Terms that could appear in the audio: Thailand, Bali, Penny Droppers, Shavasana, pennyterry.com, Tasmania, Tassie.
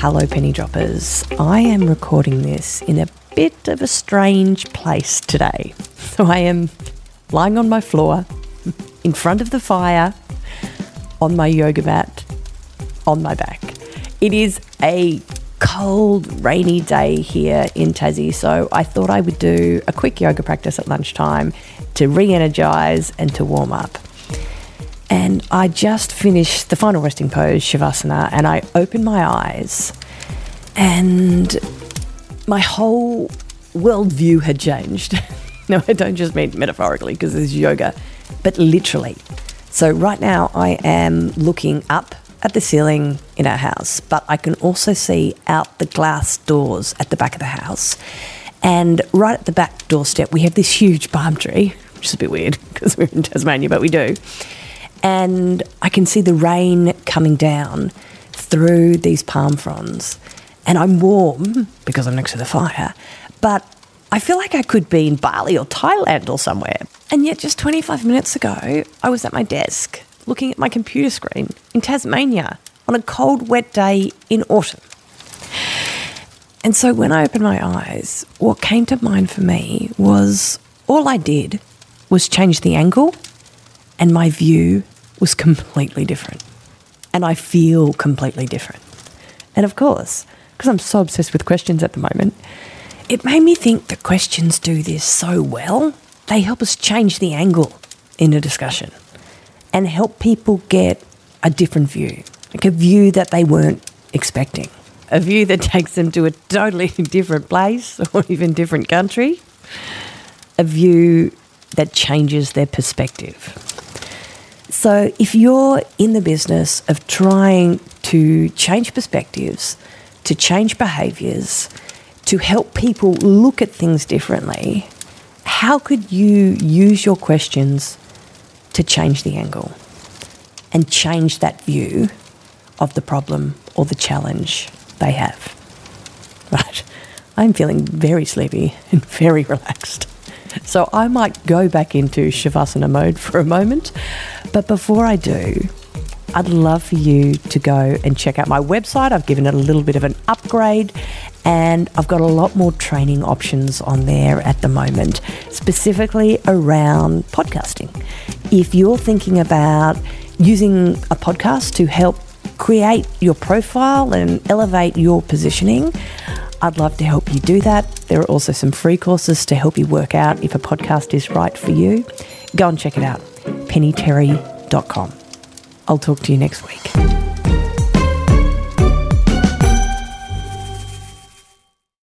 Hello Penny Droppers. I am recording this in a bit of a strange place today. So I am lying on my floor, in front of the fire, on my yoga mat, on my back. It is a cold, rainy day here in Tassie, so I thought I would do a quick yoga practice at lunchtime to re-energise and to warm up. And I just finished the final resting pose, Shavasana, and I opened my eyes and my whole worldview had changed. No, I don't just mean metaphorically because this is yoga, but literally. So right now I am looking up at the ceiling in our house, but I can also see out the glass doors at the back of the house. And right at the back doorstep, we have this huge palm tree, which is a bit weird because we're in Tasmania, but we do. And I can see the rain coming down through these palm fronds. And I'm warm because I'm next to the fire, but I feel like I could be in Bali or Thailand or somewhere. And yet just 25 minutes ago, I was at my desk looking at my computer screen in Tasmania on a cold, wet day in autumn. And so when I opened my eyes, what came to mind for me was all I did was change the angle and my view was completely different. And I feel completely different. And of course, because I'm so obsessed with questions at the moment, it made me think that questions do this so well. They help us change the angle in a discussion and help people get a different view, like a view that they weren't expecting, a view that takes them to a totally different place or even different country, a view that changes their perspective. So if you're in the business of trying to change perspectives, to change behaviours, to help people look at things differently, how could you use your questions to change the angle and change that view of the problem or the challenge they have? Right, I'm feeling very sleepy and very relaxed. So I might go back into Shavasana mode for a moment. But before I do, I'd love for you to go and check out my website. I've given it a little bit of an upgrade and I've got a lot more training options on there at the moment, specifically around podcasting. If you're thinking about using a podcast to help create your profile and elevate your positioning, I'd love to help you do that. There are also some free courses to help you work out if a podcast is right for you. Go and check it out, pennyterry.com. I'll talk to you next week.